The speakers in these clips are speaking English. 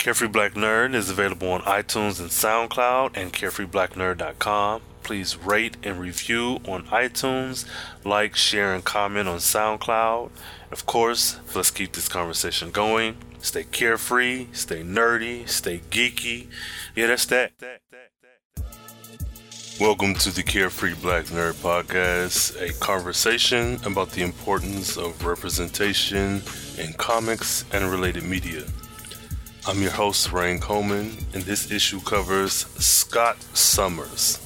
Carefree Black Nerd is available on iTunes and SoundCloud and carefreeblacknerd.com. Please rate and review on iTunes, like, share, and comment on SoundCloud. Of course, let's keep this conversation going. Stay carefree, stay nerdy, stay geeky. Yeah, that's that. Welcome to the Carefree Black Nerd Podcast, a conversation about the importance of representation in comics and related media. I'm your host, Rain Coleman, and this issue covers Scott Summers.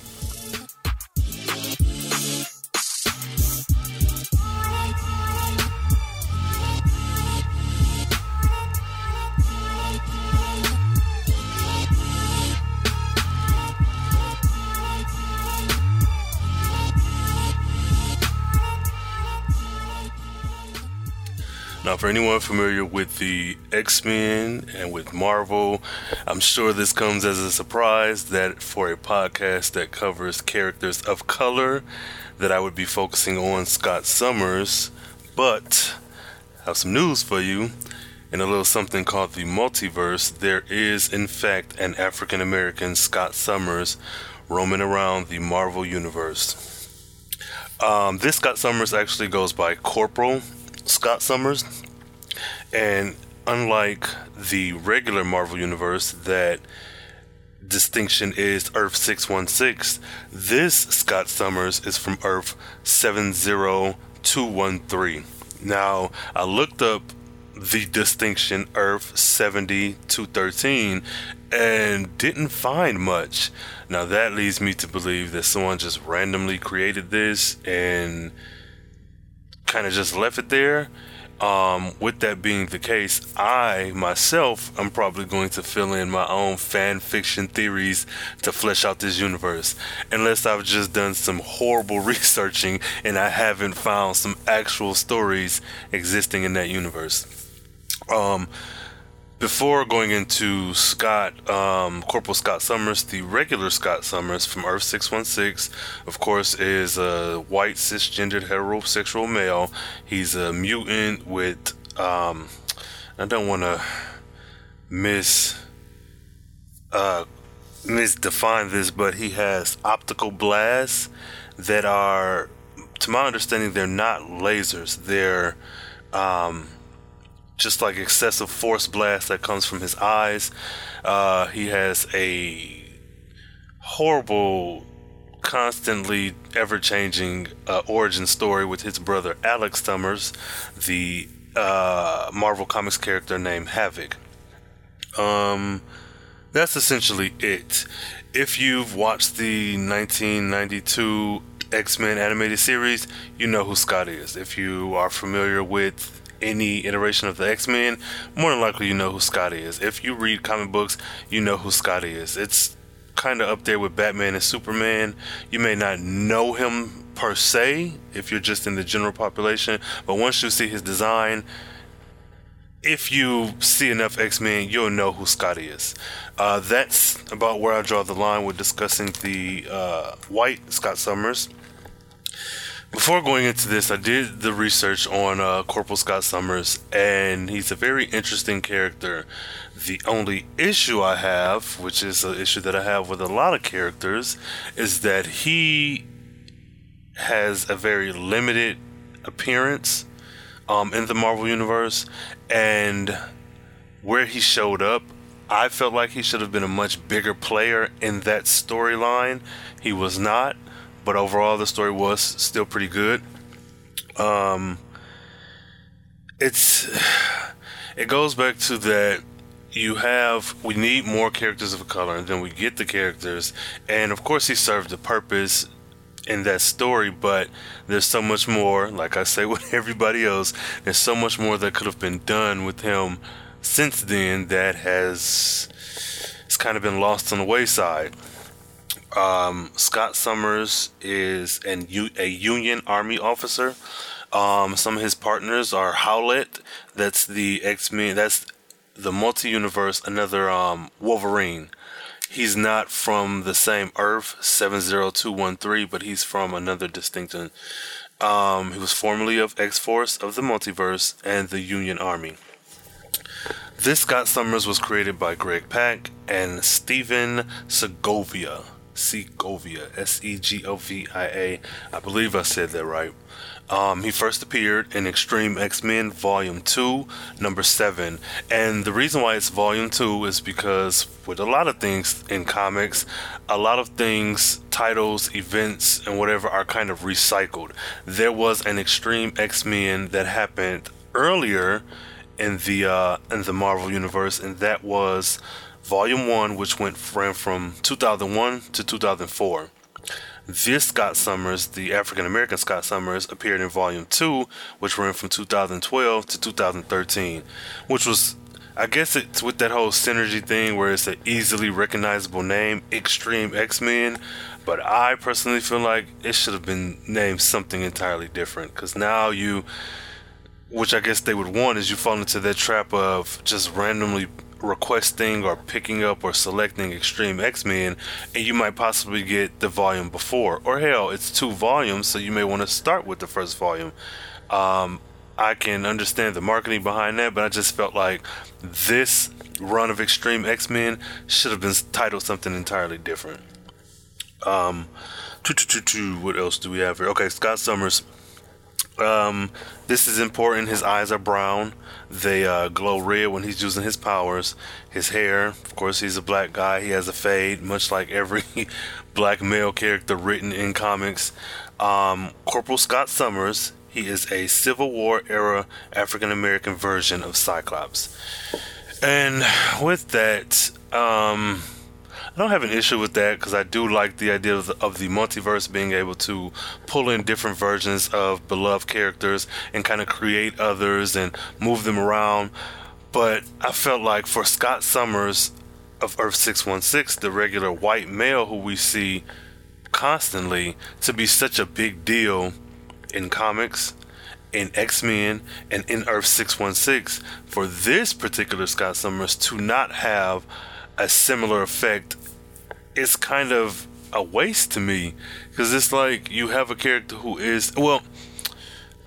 Now, for anyone familiar with the X-Men and with Marvel, I'm sure this comes as a surprise that for a podcast that covers characters of color, that I would be focusing on Scott Summers. But I have some news for you. In a little something called the multiverse, there is, in fact, an African-American Scott Summers roaming around the Marvel universe. This Scott Summers actually goes by Corporal Scott Summers, and unlike the regular Marvel universe, that distinction is Earth 616. This Scott Summers is from Earth 70213. Now, I looked up the distinction Earth 70213 and didn't find much. Now, that leads me to believe that someone just randomly created this and kind of just left it there. With that being the case, I myself am probably going to fill in my own fan fiction theories to flesh out this universe, unless I've just done some horrible researching and I haven't found some actual stories existing in that universe. Before going into Scott, Corporal Scott Summers, the regular Scott Summers from Earth 616, of course, is a white cisgendered heterosexual male. He's a mutant with, I don't want to misdefine this, but he has optical blasts that are, to my understanding, they're not lasers. They're, just like excessive force blast that comes from his eyes. He has a horrible, constantly ever-changing origin story with his brother Alex Summers, the Marvel Comics character named Havoc. That's essentially it. If you've watched the 1992 X-Men animated series, you know who Scott is. If you are familiar with any iteration of the X-Men, more than likely you know who Scott is. If you read comic books, you know who Scott is. It's kind of up there with Batman and Superman. You may not know him per se if you're just in the general population, but once you see his design, if you see enough X-Men, you'll know who Scott is. That's about where I draw the line with discussing the white Scott Summers. Before going into this, I did the research on Corporal Scott Summers, and he's a very interesting character. The only issue I have, which is an issue that I have with a lot of characters, is that he has a very limited appearance in the Marvel Universe, and where he showed up, I felt like he should have been a much bigger player in that storyline. He was not. But overall, the story was still pretty good. It goes back to that we need more characters of color, and then we get the characters. And of course, he served a purpose in that story, but there's so much more, like I say with everybody else, there's so much more that could have been done with him since then that it's kind of been lost on the wayside. Scott Summers is a Union Army officer. Some of his partners are Howlett. That's the X-Men. That's the multi-universe. Another Wolverine. He's not from the same Earth 70213, but he's from another distinction. He was formerly of X-Force of the Multiverse and the Union Army. This Got Summers was created by Greg Pak and Steven Segovia. Segovia, Segovia. I believe I said that right. He first appeared in Extreme X-Men Volume 2, number 7. And the reason why it's Volume 2 is because with a lot of things in comics, a lot of things, titles, events, and whatever are kind of recycled. There was an Extreme X-Men that happened earlier in the Marvel Universe, and that was Volume 1, which ran from 2001 to 2004. This Scott Summers, the African-American Scott Summers, appeared in Volume 2, which ran from 2012 to 2013, which was, I guess it's with that whole synergy thing where it's an easily recognizable name, Extreme X-Men, but I personally feel like it should have been named something entirely different, because now you, which I guess they would want, is you fall into that trap of just randomly requesting or picking up or selecting Extreme X-Men, and you might possibly get the volume before, or hell, it's 2 volumes, so you may want to start with the first volume. I can understand the marketing behind that, but I just felt like this run of Extreme X-Men should have been titled something entirely different. What else do we have here? Okay, Scott Summers. This is important. His eyes are brown. They glow red when he's using his powers. His hair, of course, he's a black guy. He has a fade, much like every black male character written in comics. Corporal Scott Summers, he is a Civil War era African-American version of Cyclops. And with that, I don't have an issue with that, because I do like the idea of the multiverse being able to pull in different versions of beloved characters and kind of create others and move them around. But I felt like for Scott Summers of Earth 616, the regular white male who we see constantly, to be such a big deal in comics, in X-Men, and in Earth 616, for this particular Scott Summers to not have a similar effect, it's kind of a waste to me, because it's like you have a character who is, well,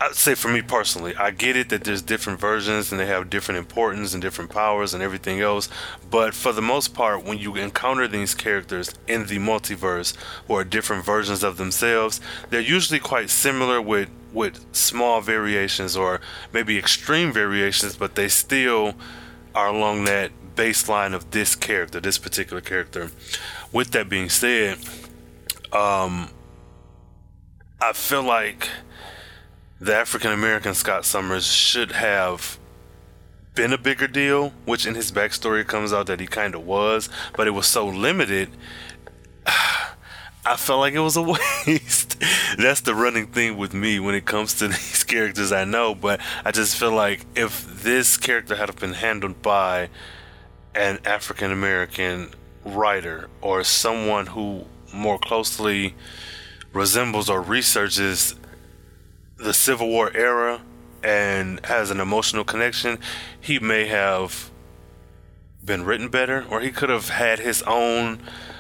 I'd say for me personally, I get it that there's different versions and they have different importance and different powers and everything else, but for the most part, when you encounter these characters in the multiverse who are different versions of themselves, they're usually quite similar with small variations or maybe extreme variations, but they still are along that baseline of this character, this particular character. With that being said, I feel like the African-American Scott Summers should have been a bigger deal, which in his backstory comes out that he kind of was, but it was so limited, I felt like it was a waste. That's the running thing with me when it comes to these characters, I know, but I just feel like if this character had been handled by an African-American writer or someone who more closely resembles or researches the Civil War era and has an emotional connection, he may have been written better, or he could have had his own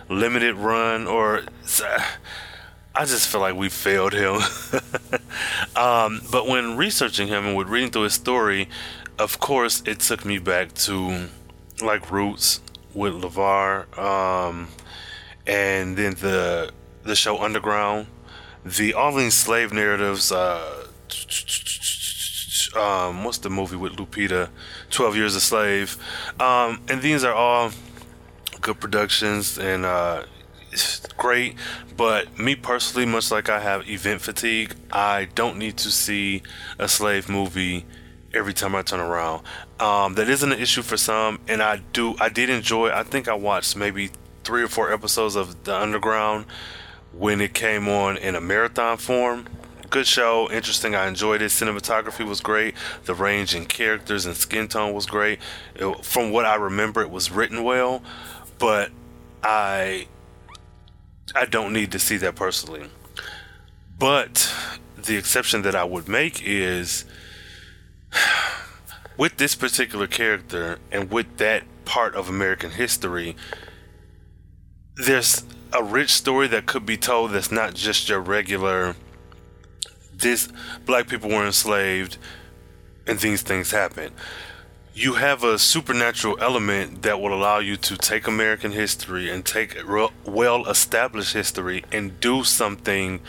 limited run, or I just feel like we failed him. But when researching him and with reading through his story, of course, it took me back to like Roots with LeVar, and then the show Underground, the Arlene Slave narratives, what's the movie with Lupita, 12 Years a Slave, and these are all good productions and it's great, but me personally, much like I have event fatigue, I don't need to see a slave movie every time I turn around. That isn't an issue for some, and I did enjoy, I think I watched maybe 3 or 4 episodes of The Underground when it came on in a marathon form. Good show, interesting, I enjoyed it. Cinematography was great, the range in characters and skin tone was great. From what I remember, it was written well, but I don't need to see that personally. But the exception that I would make is with this particular character and with that part of American history, there's a rich story that could be told that's not just your regular, this black people were enslaved and these things happened. you have a supernatural element that will allow you to take American history and take well-established history and do something,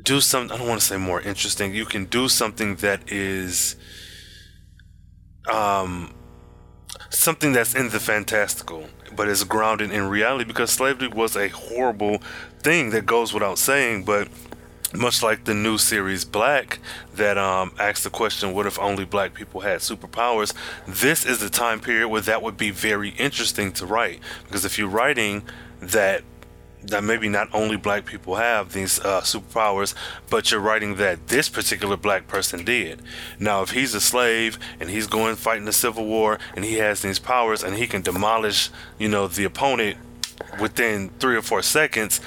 I don't want to say more interesting. You can do something that is something that's in the fantastical, but is grounded in reality, because slavery was a horrible thing that goes without saying, but much like the new series Black that asked the question, what if only black people had superpowers? This is the time period where that would be very interesting to write, because if you're writing that maybe not only black people have these superpowers, but you're writing that this particular black person did. Now, if he's a slave and he's going fighting the Civil War and he has these powers and he can demolish, the opponent within 3 or 4 seconds,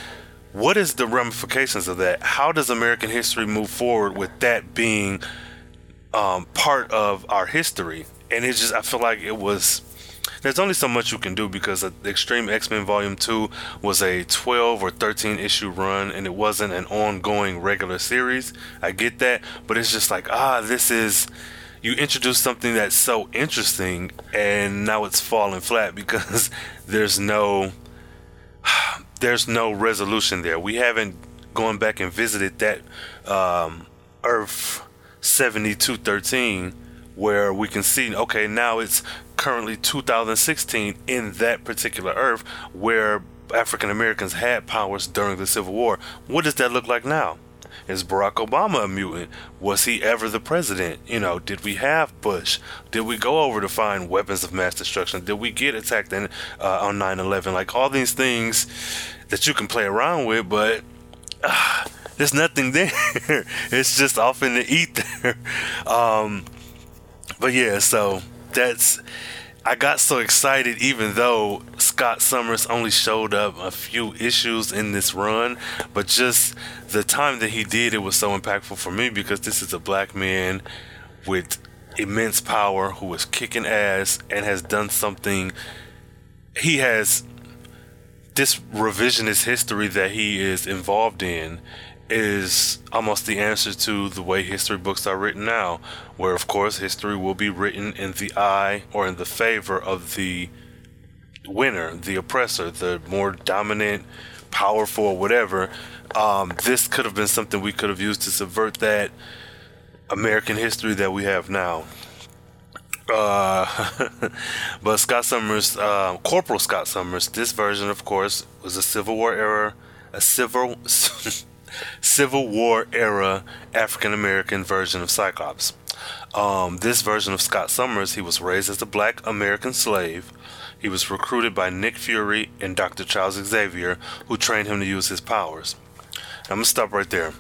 what is the ramifications of that? How does American history move forward with that being part of our history? And it's just, I feel like it was... There's only so much you can do, because Extreme X-Men Volume 2 was a 12 or 13 issue run and it wasn't an ongoing regular series. I get that, but it's just like, you introduce something that's so interesting and now it's falling flat because there's no resolution there. We haven't gone back and visited that Earth 7213 where we can see, okay, now it's currently 2016 in that particular Earth where African Americans had powers during the Civil War. What does that look like now? Is Barack Obama a mutant? Was he ever the president? Did we have Bush? Did we go over to find weapons of mass destruction? Did we get attacked on 9/11? Like, all these things that you can play around with, but there's nothing there. It's just off in the ether. But yeah, so I got so excited, even though Scott Summers only showed up a few issues in this run, but just the time that he did, it was so impactful for me, because this is a black man with immense power who is kicking ass and has done something. He has this revisionist history that he is involved in is almost the answer to the way history books are written now, where of course history will be written in the eye or in the favor of the winner, the oppressor, the more dominant, powerful, whatever. This could have been something we could have used to subvert that American history that we have now. But Scott Summers, Corporal Scott Summers, this version of course was Civil War era African American version of Cyclops. This version of Scott Summers, he was raised as a black American slave. He was recruited by Nick Fury and Dr. Charles Xavier, who trained him to use his powers. I'm gonna stop right there.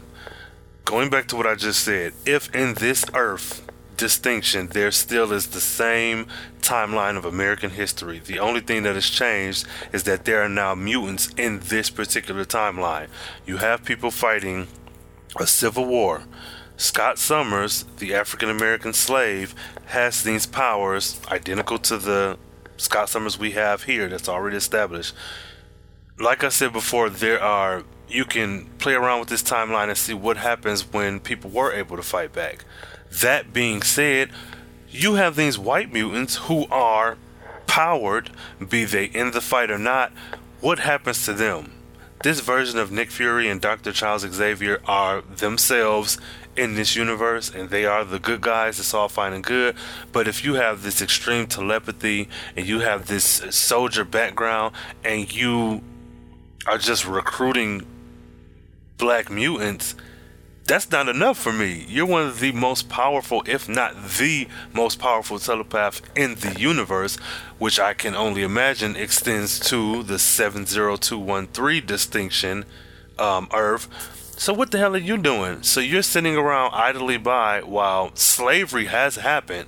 Going back to what I just said, if in this Earth distinction there still is the same timeline of American history, the only thing that has changed is that there are now mutants in this particular timeline. You have people fighting a civil war. Scott Summers, the African American slave, has these powers identical to the Scott Summers we have here that's already established. Like I said before, you can play around with this timeline and see what happens when people were able to fight back. That being said, you have these white mutants who are powered, be they in the fight or not. What happens to them? This version of Nick Fury and Dr. Charles Xavier are themselves in this universe, and they are the good guys. It's all fine and good, but if you have this extreme telepathy and you have this soldier background and you are just recruiting black mutants, that's not enough for me. You're one of the most powerful, if not the most powerful telepath in the universe, which I can only imagine extends to the 70213 distinction, Earth. So what the hell are you doing? So you're sitting around idly by while slavery has happened,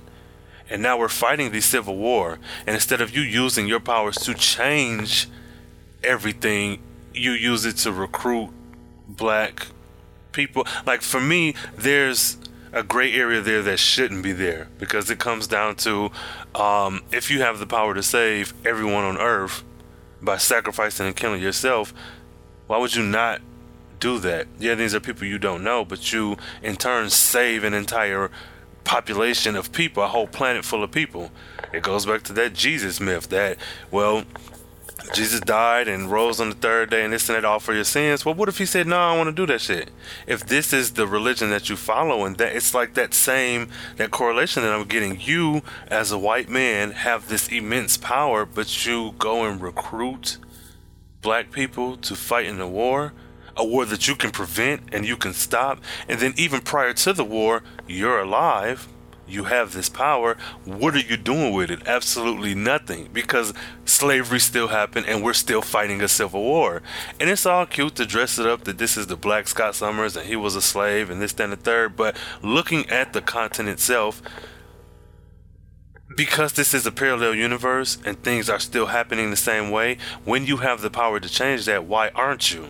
and now we're fighting the Civil War, and instead of you using your powers to change everything, you use it to recruit black people. Like, for me, there's a gray area there that shouldn't be there, because it comes down to if you have the power to save everyone on Earth by sacrificing and killing yourself, why would you not do that? Yeah, these are people you don't know, but you in turn save an entire population of people, a whole planet full of people. It goes back to that Jesus myth that, well, Jesus died and rose on the third day and this and that, all for your sins. Well, what if he said, no, I don't want to do that shit? If this is the religion that you follow, and that it's like that correlation that I'm getting. You as a white man have this immense power, but you go and recruit black people to fight in a war that you can prevent and you can stop. And then even prior to the war, you're alive. You have this power. What are you doing with it? Absolutely nothing, because slavery still happened and we're still fighting a civil war. And it's all cute to dress it up that this is the black Scott Summers and he was a slave and this, that, and the third. But looking at the content itself, because this is a parallel universe and things are still happening the same way, when you have the power to change that, why aren't you?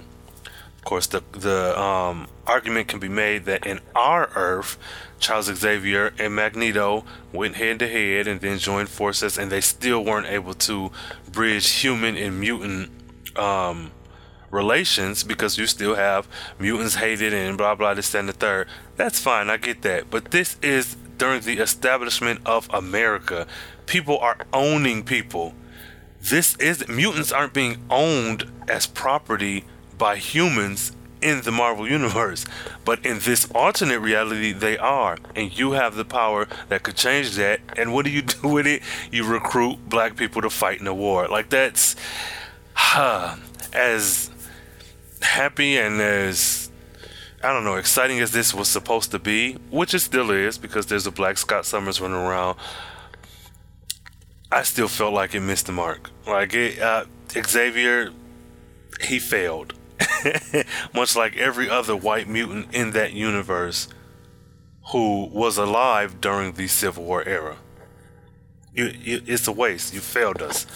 Of course, the argument can be made that in our Earth, Charles Xavier and Magneto went head to head and then joined forces, and they still weren't able to bridge human and mutant relations, because you still have mutants hated and blah blah this and the third. That's fine, I get that, but this is during the establishment of America. People are owning people. This is mutants aren't being owned as property by humans in the Marvel Universe, but in this alternate reality they are, and you have the power that could change that. And what do you do with it? You recruit black people to fight in a war. Like, that's as happy and as, I don't know, exciting as this was supposed to be, which it still is, because there's a black Scott Summers running around. I still felt like it missed the mark. Like, Xavier, he failed. Much like every other white mutant in that universe who was alive during the Civil War era. It's a waste. You failed us.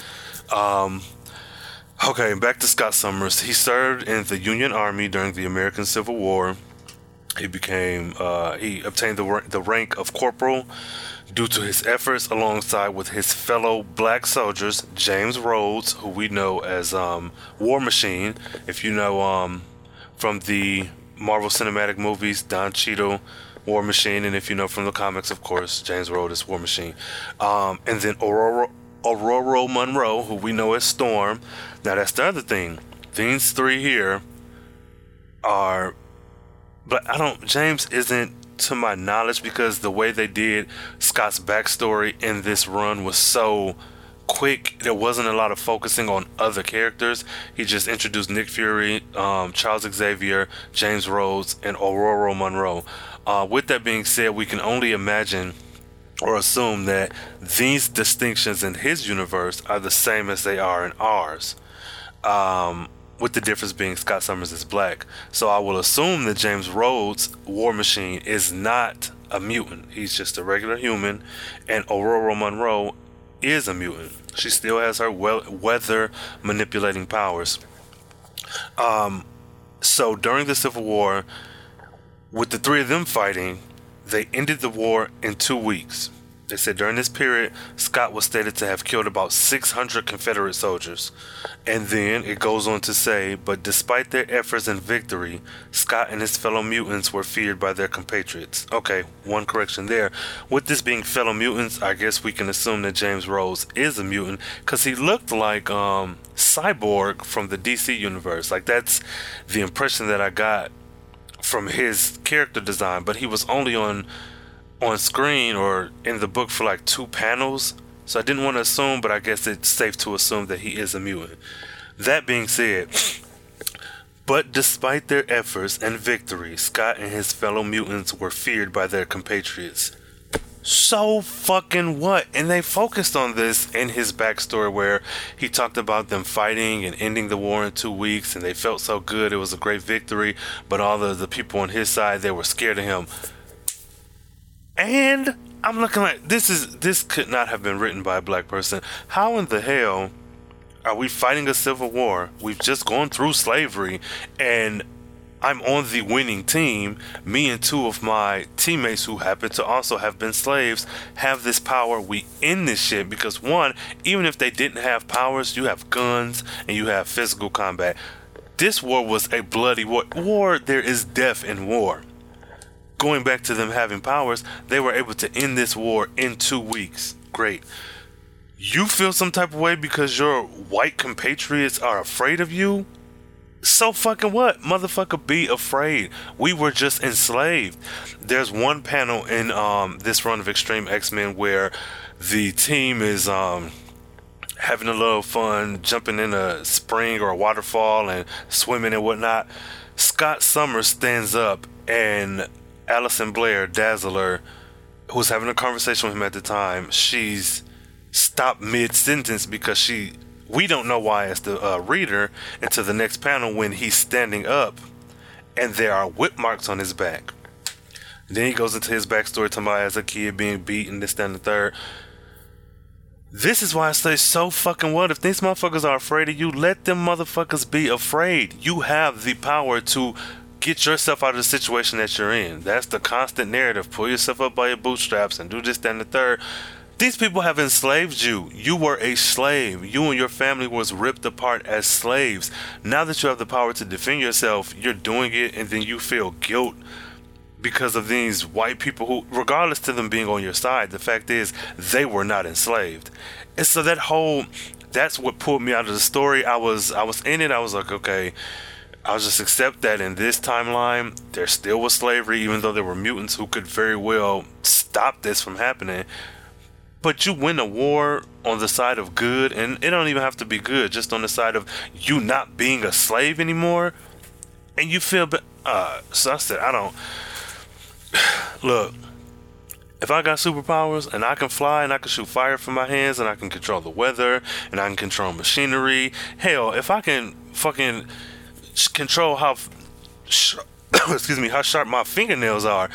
Okay, back to Scott Summers. He served in the Union Army during the American Civil War. He obtained the rank of corporal due to his efforts alongside with his fellow black soldiers, James Rhodes, who we know as War Machine. If you know from the Marvel Cinematic movies, Don Cheadle, War Machine, and if you know from the comics, of course, James Rhodes is War Machine. And then Aurora Monroe, who we know as Storm. Now, that's the other thing. These three here are... But James isn't, to my knowledge, because the way they did Scott's backstory in this run was so quick. There wasn't a lot of focusing on other characters. He just introduced Nick Fury, Charles Xavier, James Rhodes, and Aurora Monroe. With that being said, we can only imagine or assume that these distinctions in his universe are the same as they are in ours. With the difference being Scott Summers is black. So I will assume that James Rhodes, War Machine, is not a mutant. He's just a regular human. And Aurora Monroe is a mutant. She still has her weather manipulating powers. So during the Civil War, with the three of them fighting, they ended the war in 2 weeks. They said during this period, Scott was stated to have killed about 600 Confederate soldiers. And then it goes on to say, but despite their efforts and victory, Scott and his fellow mutants were feared by their compatriots. Okay, one correction there. With this being fellow mutants, I guess we can assume that James Rhodes is a mutant, because he looked like Cyborg from the DC universe. Like, that's the impression that I got from his character design, but he was only on screen or in the book for like 2 panels, so I didn't want to assume, but I guess it's safe to assume that he is a mutant. That being said, but despite their efforts and victory, Scott and his fellow mutants were feared by their compatriots. So fucking what? And they focused on this in his backstory, where he talked about them fighting and ending the war in 2 weeks, and they felt so good, it was a great victory, but all the people on his side, they were scared of him. And I'm looking like, this could not have been written by a black person. How in the hell are we fighting a civil war? We've just gone through slavery, and I'm on the winning team. Me and 2 of my teammates who happen to also have been slaves have this power. We end this shit, because one, even if they didn't have powers, you have guns and you have physical combat. This war was a bloody war. There is death in war. going back to them having powers, they were able to end this war in 2 weeks. Great. You feel some type of way because your white compatriots are afraid of you? So fucking what? Motherfucker, be afraid. We were just enslaved. There's one panel in this run of Extreme X-Men where the team is having a little fun, jumping in a spring or a waterfall and swimming and whatnot. Scott Summers stands up and Allyson Blair, Dazzler, who's having a conversation with him at the time, she's stopped mid-sentence because we don't know why as the reader until the next panel when he's standing up and there are whip marks on his back. Then he goes into his backstory talking about as a kid being beaten, this, that, and the third. This is why I say so fucking what? If these motherfuckers are afraid of you, let them motherfuckers be afraid. You have the power to get yourself out of the situation that you're in. That's the constant narrative. Pull yourself up by your bootstraps and do this, that, and the third. These people have enslaved you. You were a slave. You and your family was ripped apart as slaves. Now that you have the power to defend yourself, you're doing it, and then you feel guilt because of these white people who, regardless to them being on your side, the fact is they were not enslaved. And so that's what pulled me out of the story. I was in it. I was like, okay, I'll just accept that in this timeline, there still was slavery, even though there were mutants who could very well stop this from happening. But you win a war on the side of good, and it don't even have to be good, just on the side of you not being a slave anymore, and you feel so I said, I don't... Look, if I got superpowers, and I can fly, and I can shoot fire from my hands, and I can control the weather, and I can control machinery, hell, if I can fucking control how... excuse me, how sharp my fingernails are,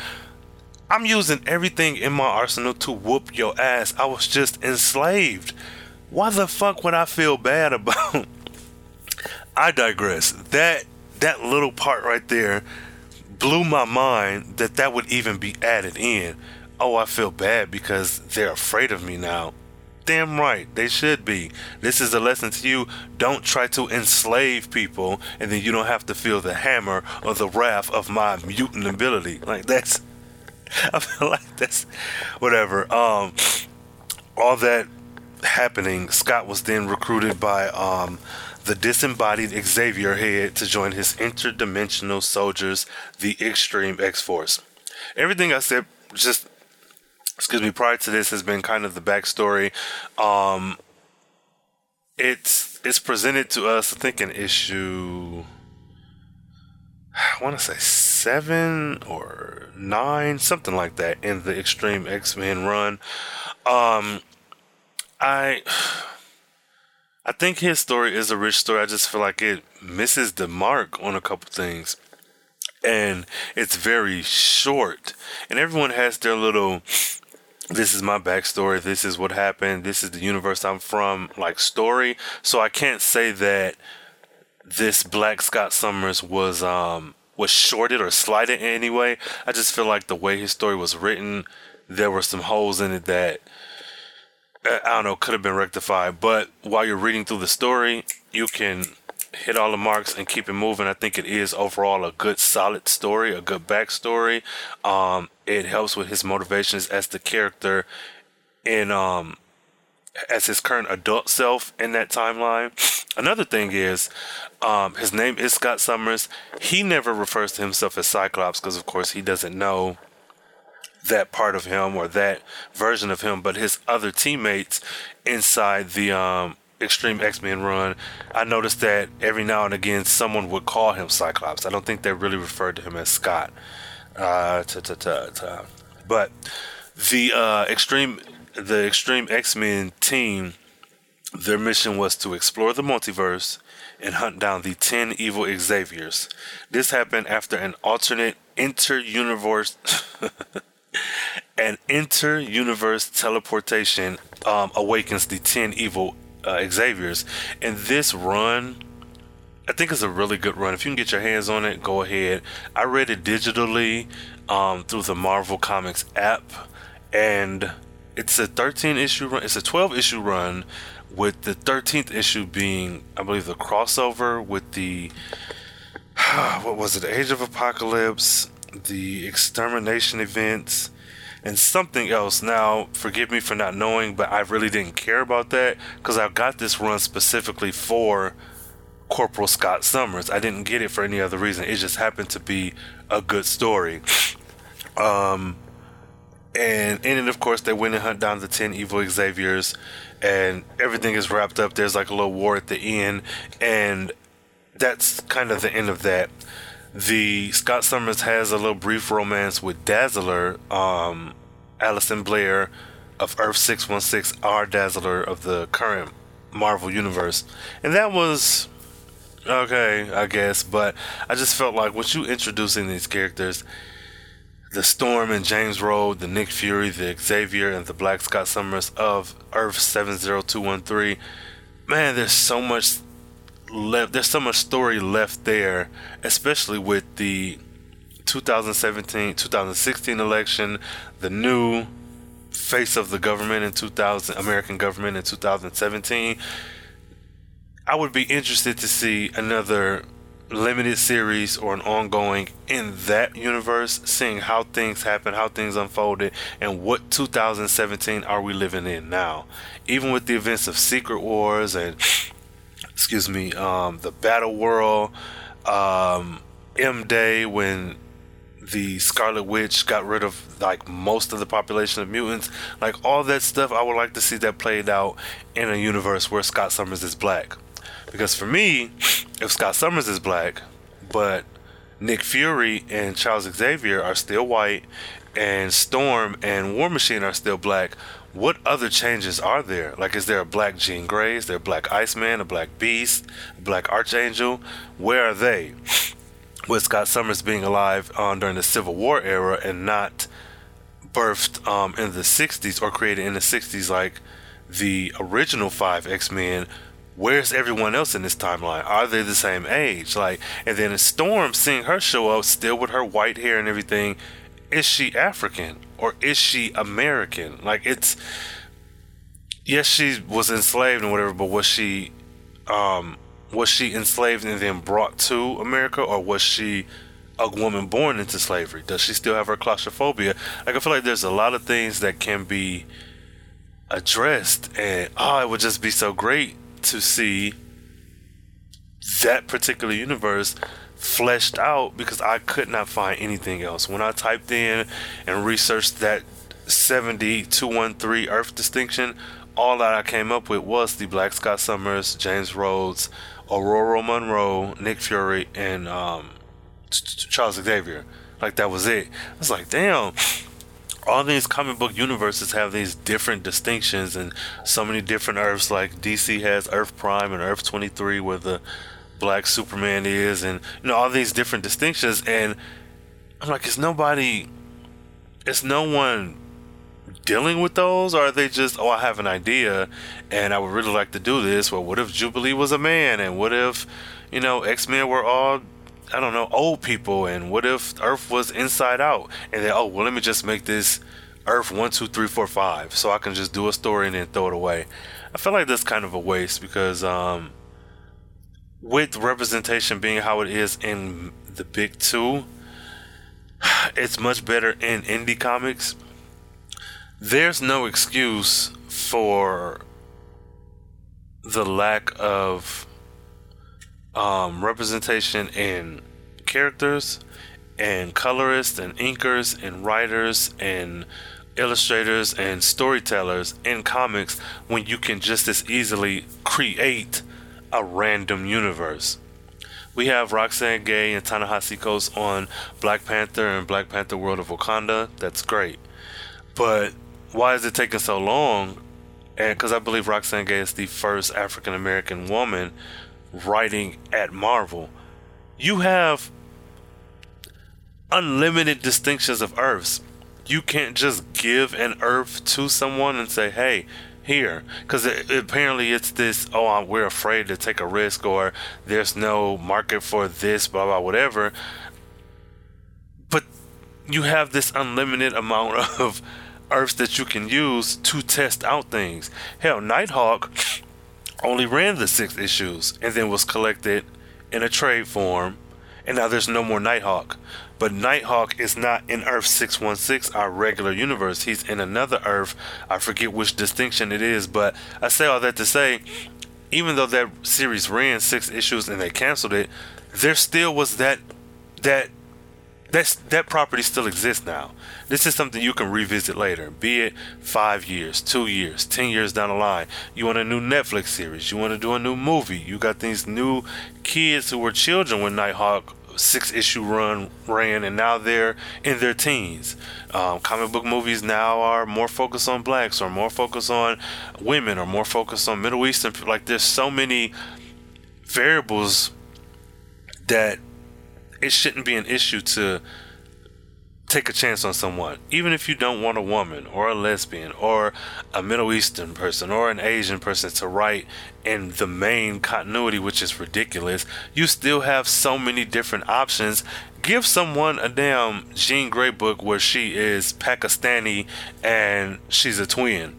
I'm using everything in my arsenal to whoop your ass. I was just enslaved. Why the fuck would I feel bad about? I digress. That little part right there blew my mind that would even be added in. Oh, I feel bad because they're afraid of me now. Damn right, they should be. This is a lesson to you. Don't try to enslave people and then you don't have to feel the hammer or the wrath of my mutant ability. Like that's... I feel like that's whatever. All that happening, Scott was then recruited by the disembodied Xavier Head to join his interdimensional soldiers, the Extreme X-Force. Everything I said prior to this has been kind of the backstory. It's presented to us, I think, in issue, I want to say 7 or 9, something like that, in the Extreme X-Men run. I think his story is a rich story. I just feel like it misses the mark on a couple things. And it's very short. And everyone has their little, this is my backstory, this is what happened, this is the universe I'm from, like, story. So I can't say that this Black Scott Summers was shorted or slighted in any way. I just feel like the way his story was written, there were some holes in it that, I don't know, could have been rectified. But while you're reading through the story, you can hit all the marks and keep it moving. I think it is overall a good, solid story, a good backstory. It helps with his motivations as the character in... as his current adult self in that timeline. Another thing is, his name is Scott Summers. He never refers to himself as Cyclops because, of course, he doesn't know that part of him or that version of him. But his other teammates inside the Extreme X-Men run, I noticed that every now and again someone would call him Cyclops. I don't think they really referred to him as Scott. But the Extreme X-Men team, their mission was to explore the multiverse and hunt down the 10 evil Xaviers. This happened after an alternate inter-universe teleportation awakens the 10 evil Xaviers. And this run, I think it's a really good run. If you can get your hands on it, go ahead. I read it digitally through the Marvel Comics app, and it's a 13-issue run. It's a 12-issue run, with the 13th issue being, I believe, the crossover with the Age of Apocalypse the extermination events, and something else. Now, forgive me for not knowing, but I really didn't care about that because I got this run specifically for Corporal Scott Summers. I didn't get it for any other reason. It just happened to be a good story. And then, of course, they went and hunt down the 10 evil Xaviers, and everything is wrapped up. There's like a little war at the end, and that's kind of the end of that. The Scott Summers has a little brief romance with Dazzler, Alison Blair of Earth 616, our Dazzler of the current Marvel Universe, and that was okay, I guess. But I just felt like with you introducing these characters, the Storm and James Rhodes, the Nick Fury, the Xavier, and the Black Scott Summers of Earth 70213, man, there's so much left. There's so much story left there, especially with the 2016 election, the new face of the government in American government in 2017. I would be interested to see another limited series or an ongoing in that universe, seeing how things happened, how things unfolded, and what 2017 are we living in now. Even with the events of Secret Wars and the Battle World, M-Day, when the Scarlet Witch got rid of like most of the population of mutants, like all that stuff, I would like to see that played out in a universe where Scott Summers is black. Because for me, if Scott Summers is black, but Nick Fury and Charles Xavier are still white, and Storm and War Machine are still black, what other changes are there? Like, is there a black Jean Grey? Is there a black Iceman, a black Beast, a black Archangel? Where are they? With Scott Summers being alive during the Civil War era and not birthed in the 60s or created in the 60s like the original 5 X-Men, where's everyone else in this timeline? Are they the same age? Like, and then Storm, seeing her show up still with her white hair and everything, is she African or is she American? Like, it's, yes, she was enslaved and whatever, but was she enslaved and then brought to America, or was she a woman born into slavery? Does she still have her claustrophobia? Like, I feel like there's a lot of things that can be addressed, and it would just be so great to see that particular universe fleshed out, because I could not find anything else. When I typed in and researched that 70213 Earth distinction, all that I came up with was the Black Scott Summers, James Rhodes, Aurora Monroe, Nick Fury, and Charles Xavier. Like, that was it. I was like, damn, all these comic book universes have these different distinctions and so many different Earths. Like, DC has Earth Prime and Earth 23 where the Black Superman is, and all these different distinctions. And I'm like, is no one dealing with those, or are they just, I have an idea and I would really like to do this? Well, what if Jubilee was a man, and what if X-Men were all, I don't know, old people, and what if Earth was inside out? And then, let me just make this Earth 1, 2, 3, 4, 5 so I can just do a story and then throw it away. I feel like that's kind of a waste, because with representation being how it is in the big two, it's much better in indie comics. There's no excuse for the lack of representation in characters and colorists and inkers and writers and illustrators and storytellers in comics, when you can just as easily create a random universe. We have Roxane Gay and Ta-Nehisi Coates on Black Panther and Black Panther World of Wakanda. That's great. But why is it taking so long? And because I believe Roxane Gay is the first African American woman writing at Marvel. You have unlimited distinctions of Earths. You can't just give an Earth to someone and say, hey, here, because apparently it's this, we're afraid to take a risk, or there's no market for this, blah blah whatever. But you have this unlimited amount of Earths that you can use to test out things. Hell, Nighthawk only ran the 6 issues and then was collected in a trade form, and now there's no more Nighthawk. But Nighthawk is not in Earth 616, our regular universe. He's in another Earth. I forget which distinction it is, but I say all that to say, even though that series ran 6 issues and they canceled it, there still was that property still exists now. This is something you can revisit later, be it 5 years, 2 years, 10 years down the line. You want a new Netflix series, you want to do a new movie. You got these new kids who were children when Nighthawk 6-issue run ran, and now they're in their teens. Comic book movies now are more focused on blacks, or more focused on women, or more focused on Middle Eastern. Like, there's so many variables that it shouldn't be an issue to take a chance on someone, even if you don't want a woman or a lesbian or a Middle Eastern person or an Asian person to write in the main continuity, which is ridiculous. You still have so many different options. Give someone a damn Jean Grey book where she is Pakistani and she's a twin.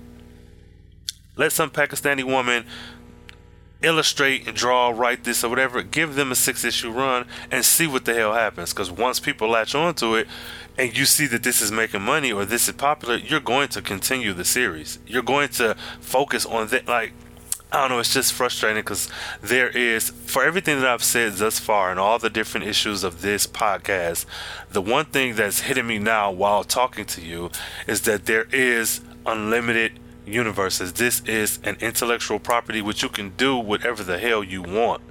Let some Pakistani woman illustrate and draw, write this or whatever. Give them a 6-issue run and see what the hell happens, because once people latch onto it and you see that this is making money or this is popular, you're going to continue the series. You're going to focus on that. Like, I don't know, it's just frustrating, because there is, for everything that I've said thus far and all the different issues of this podcast, the one thing that's hitting me now while talking to you is that there is unlimited universes. This is an intellectual property which you can do whatever the hell you want.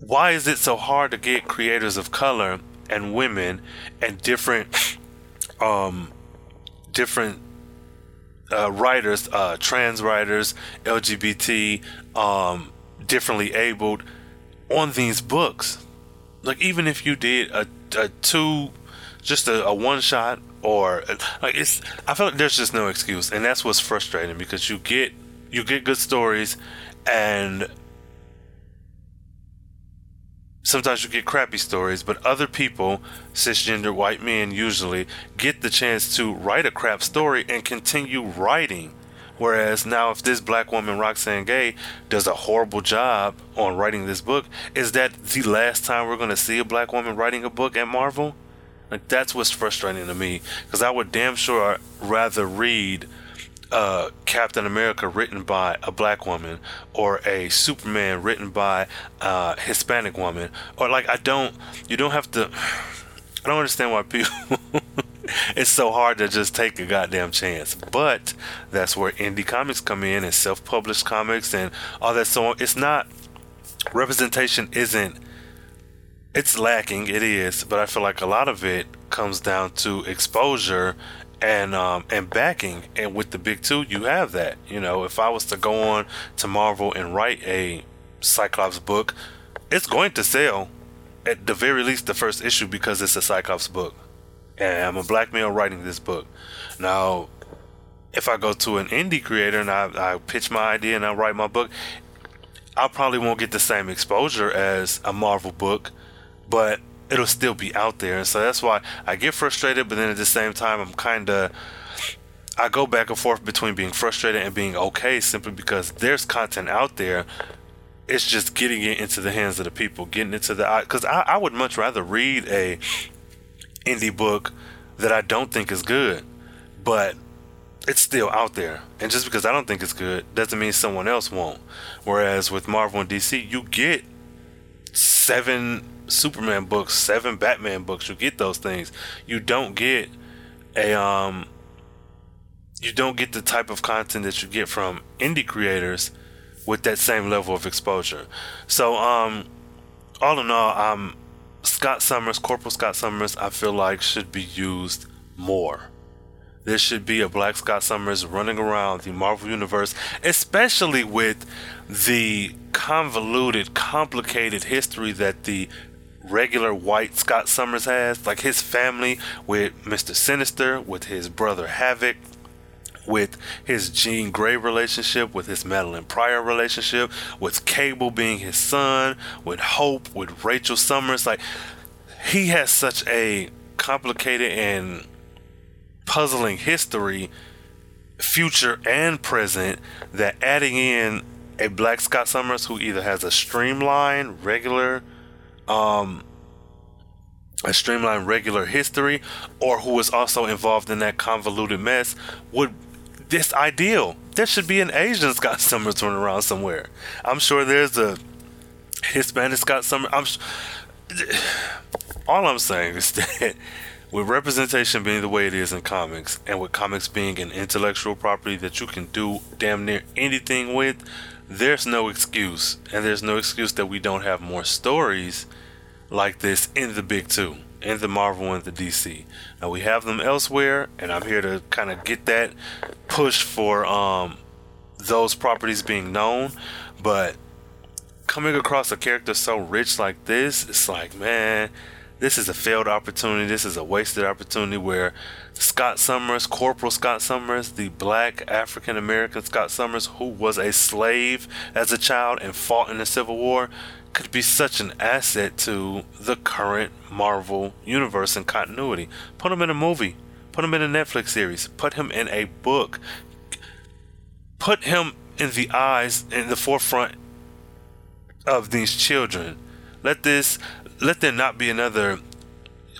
Why is it so hard to get creators of color and women and different writers, trans writers, LGBT, differently abled on these books? Like, even if you did a one shot, or like, it's, I feel like there's just no excuse, and that's what's frustrating, because you get good stories, and sometimes you get crappy stories, but other people, cisgender white men usually, get the chance to write a crap story and continue writing. Whereas now, if this black woman, Roxane Gay, does a horrible job on writing this book, is that the last time we're going to see a black woman writing a book at Marvel? Like, that's what's frustrating to me, because I would damn sure rather read Captain America written by a black woman, or a Superman written by a Hispanic woman, or like, I don't understand why people, it's so hard to just take a goddamn chance. But that's where indie comics come in, and self-published comics and all that. So it's not, representation isn't, it's lacking, it is, but I feel like a lot of it comes down to exposure and backing. And with the big two, you have that. You know, if I was to go on to Marvel and write a Cyclops book, it's going to sell, at the very least, the first issue, because it's a Cyclops book. And I'm a black male writing this book. Now, if I go to an indie creator and I pitch my idea and I write my book, I probably won't get the same exposure as a Marvel book, but it'll still be out there. And so that's why I get frustrated, but then at the same time, I go back and forth between being frustrated and being okay, simply because there's content out there. It's just getting it into the hands of the people, getting it to the, because I would much rather read a indie book that I don't think is good, but it's still out there. And just because I don't think it's good doesn't mean someone else won't. Whereas with Marvel and DC, you get 7 Superman books, 7 Batman books. You get those things. You don't get the type of content that you get from indie creators with that same level of exposure. So all in all, Corporal Scott Summers, I feel like, should be used more. There should be a black Scott Summers running around the Marvel Universe, especially with the convoluted, complicated history that the regular white Scott Summers has. Like, his family with Mr. Sinister, with his brother Havoc, with his Jean Grey relationship, with his Madeline Pryor relationship, with Cable being his son, with Hope, with Rachel Summers. Like, he has such a complicated and puzzling history, future and present, that adding in a black Scott Summers who either has a streamlined regular a streamlined regular history, or who was also involved in that convoluted mess, would this ideal. There should be an Asian Scott Summers running around somewhere. I'm sure there's a Hispanic Scott Summers. All I'm saying is that with representation being the way it is in comics, and with comics being an intellectual property that you can do damn near anything with, there's no excuse. And there's no excuse that we don't have more stories like this in the big two, in the Marvel and the DC. Now we have them elsewhere, and I'm here to kind of get that push for those properties being known. But coming across a character so rich like this, it's like, man, this is a failed opportunity. This is a wasted opportunity where Scott Summers, Corporal Scott Summers, the black African-American Scott Summers, who was a slave as a child and fought in the Civil War, could be such an asset to the current Marvel universe and continuity. Put him in a movie. Put him in a Netflix series. Put him in a book. Put him in the eyes, in the forefront of these children. Let there not be another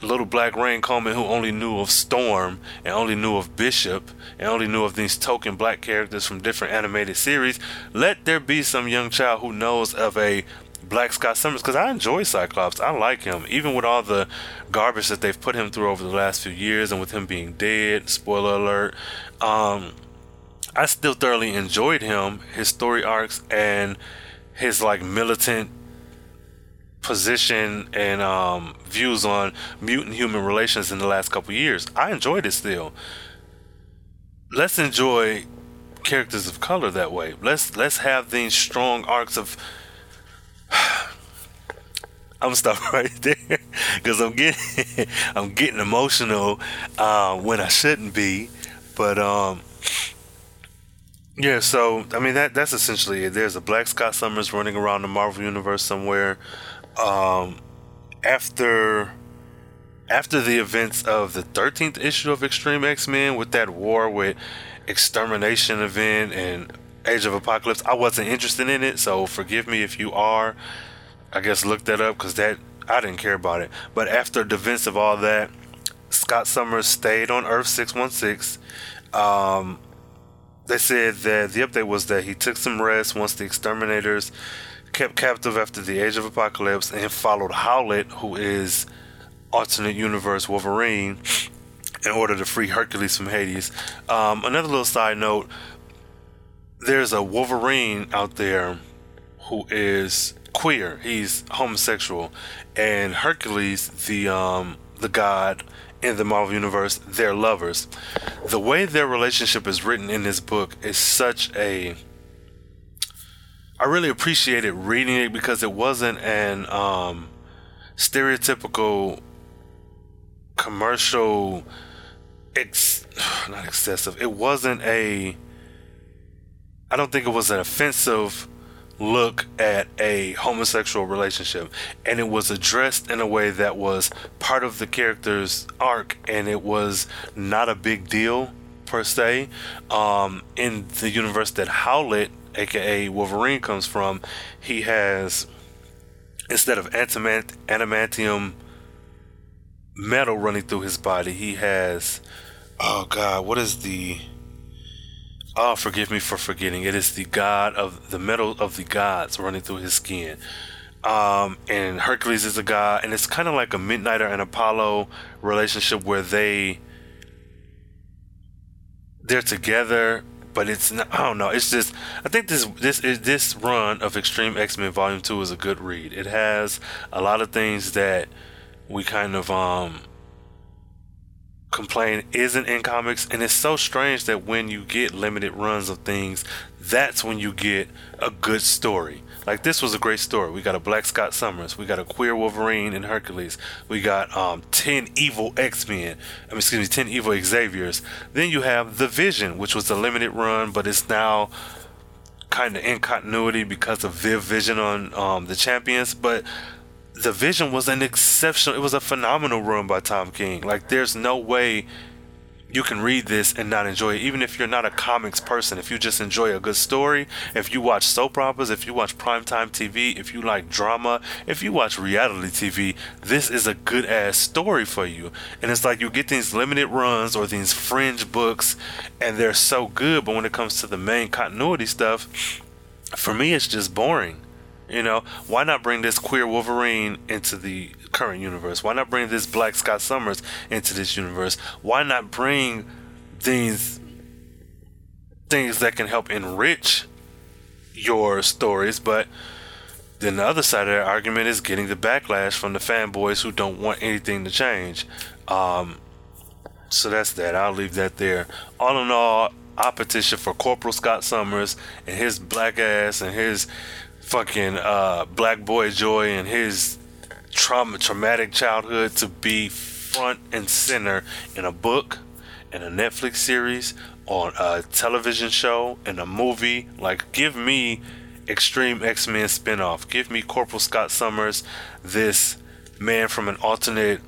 little black Rain Coleman who only knew of Storm and only knew of Bishop and only knew of these token black characters from different animated series. Let there be some young child who knows of a black Scott Summers, because I enjoy Cyclops. I like him, even with all the garbage that they've put him through over the last few years, and with him being dead, spoiler alert, I still thoroughly enjoyed him, his story arcs, and his like militant position and views on mutant human relations in the last couple years. I enjoyed it still. Let's enjoy characters of color that way. Let's have these strong arcs of I'm stopping right there because I'm getting emotional when I shouldn't be, but yeah. So I mean that's essentially it. There's a black Scott Summers running around the Marvel universe somewhere. After the events of the 13th issue of Extreme X-Men, with that war with Extermination Event and Age of Apocalypse, I wasn't interested in it, so forgive me if you are. I guess look that up, because that I didn't care about it. But after the events of all that, Scott Summers stayed on Earth 616. They said that the update was that he took some rest once the exterminators kept captive after the Age of Apocalypse, and followed Howlett, who is alternate universe Wolverine, in order to free Hercules from Hades. Another little side note, there's a Wolverine out there who is queer. He's homosexual, and Hercules, the god in the Marvel universe, they're lovers. The way their relationship is written in this book is such a, I really appreciated reading it because it wasn't an stereotypical commercial not excessive. It wasn't a, I don't think it was an offensive look at a homosexual relationship, and it was addressed in a way that was part of the character's arc, and it was not a big deal per se. In the universe that Howlett, aka Wolverine, comes from, he has, instead of adamantium metal running through his body, he has, forgive me for forgetting. It is the god of the metal of the gods running through his skin. And Hercules is a god, and it's kind of like a Midnighter and Apollo relationship where they're together, but it's not, I don't know. It's just, I think this run of Extreme X-Men Volume 2 is a good read. It has a lot of things that we kind of complain isn't in comics, and it's so strange that when you get limited runs of things, that's when you get a good story. Like, this was a great story. We got a black Scott Summers, we got a queer Wolverine and Hercules, we got 10 evil Xaviers. Then you have The Vision, which was a limited run, but it's now kind of in continuity because of Viv Vision on the Champions. But The Vision was a phenomenal run by Tom King. Like, there's no way you can read this and not enjoy it. Even if you're not a comics person, if you just enjoy a good story, if you watch soap operas, if you watch primetime TV, if you like drama, if you watch reality TV, this is a good ass story for you. And it's like you get these limited runs or these fringe books and they're so good, but when it comes to the main continuity stuff, for me it's just boring. You know, why not bring this queer Wolverine into the current universe? Why not bring this Black Scott Summers into this universe? Why not bring these things that can help enrich your stories? But then the other side of that argument is getting the backlash from the fanboys who don't want anything to change. So that's that. I'll leave that there. All in all, I petition for Corporal Scott Summers and his black ass and his fucking black boy joy and his traumatic childhood to be front and center in a book, in a Netflix series, on a television show, in a movie. Like, give me Extreme X-Men spinoff. Give me Corporal Scott Summers, this man from an alternate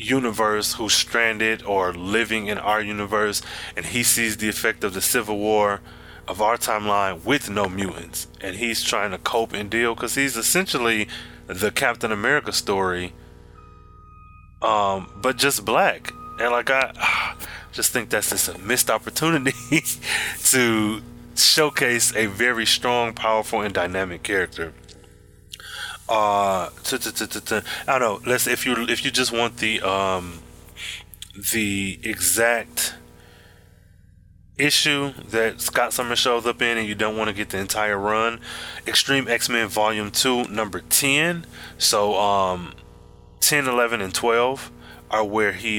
universe who's stranded or living in our universe, and he sees the effect of the Civil War of our timeline with no mutants, and he's trying to cope and deal, because he's essentially the Captain America story, but just black. And like, I just think that's just a missed opportunity to showcase a very strong, powerful, and dynamic character. I don't know. Let's if you just want the exact issue that Scott Summers shows up in, and you don't want to get the entire run, Extreme X-Men Volume 2 number 10, so 10, 11 and 12 are where he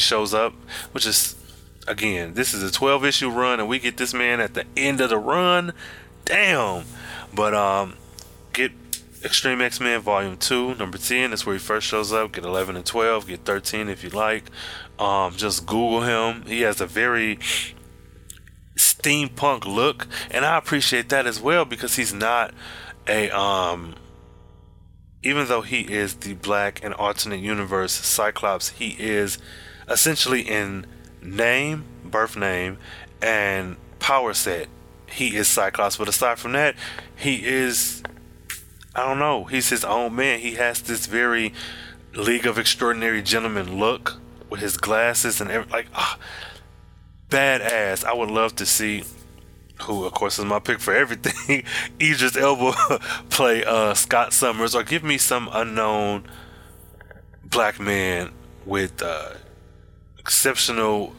shows up, which is, again, this is a 12 issue run and we get this man at the end of the run. Damn. But get Extreme X-Men Volume 2 number 10, that's where he first shows up. Get 11 and 12, get 13 if you like. Just Google him. He has a very steampunk look, and I appreciate that as well, because he's not a even though he is the black and alternate universe Cyclops, he is essentially in name, birth name, and power set, he is Cyclops, but aside from that, he is, I don't know, he's his own man. He has this very League of Extraordinary Gentlemen look with his glasses and everything. Like, badass. I would love to see, who of course is my pick for everything, Idris Elba play Scott Summers, or give me some unknown black man with exceptional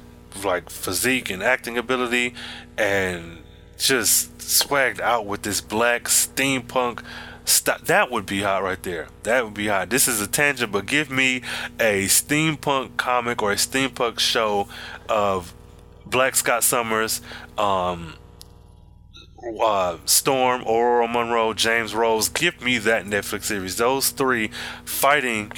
like physique and acting ability, and just swagged out with this black steampunk stuff. That would be hot right there. That would be hot. This is a tangent, but give me a steampunk comic or a steampunk show of Black Scott Summers, Storm, Aurora Monroe, James Rose. Give me that Netflix series. Those three fighting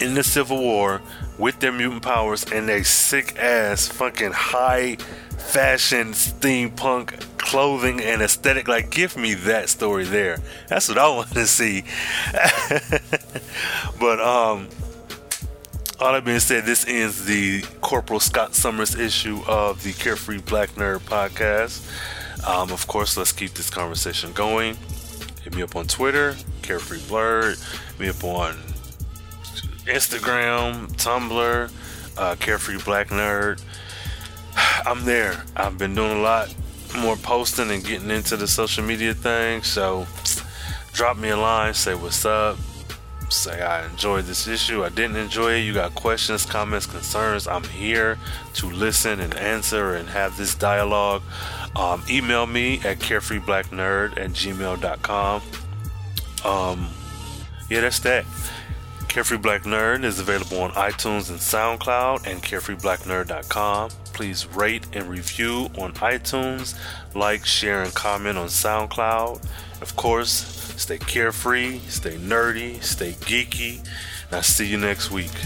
in the Civil War with their mutant powers and a sick ass fucking high fashion steampunk clothing and aesthetic. Like, give me that story there. That's what I want to see. But all that being said, this ends the Corporal Scott Summers issue of the Carefree Black Nerd podcast. Of course, let's keep this conversation going. Hit me up on Twitter, Carefree Blurred. Hit me up on Instagram, Tumblr, Carefree Black Nerd. I'm there. I've been doing a lot more posting and getting into the social media thing, so drop me a line, say what's up, say I enjoyed this issue, I didn't enjoy it, you got questions, comments, concerns, I'm here to listen and answer and have this dialogue. Email me at carefreeblacknerd@gmail.com. Yeah, that's that. Carefree Black Nerd is available on iTunes and SoundCloud, and carefreeblacknerd.com. Please rate and review on iTunes, like, share, and comment on SoundCloud. Of course, stay carefree, stay nerdy, stay geeky, and I'll see you next week.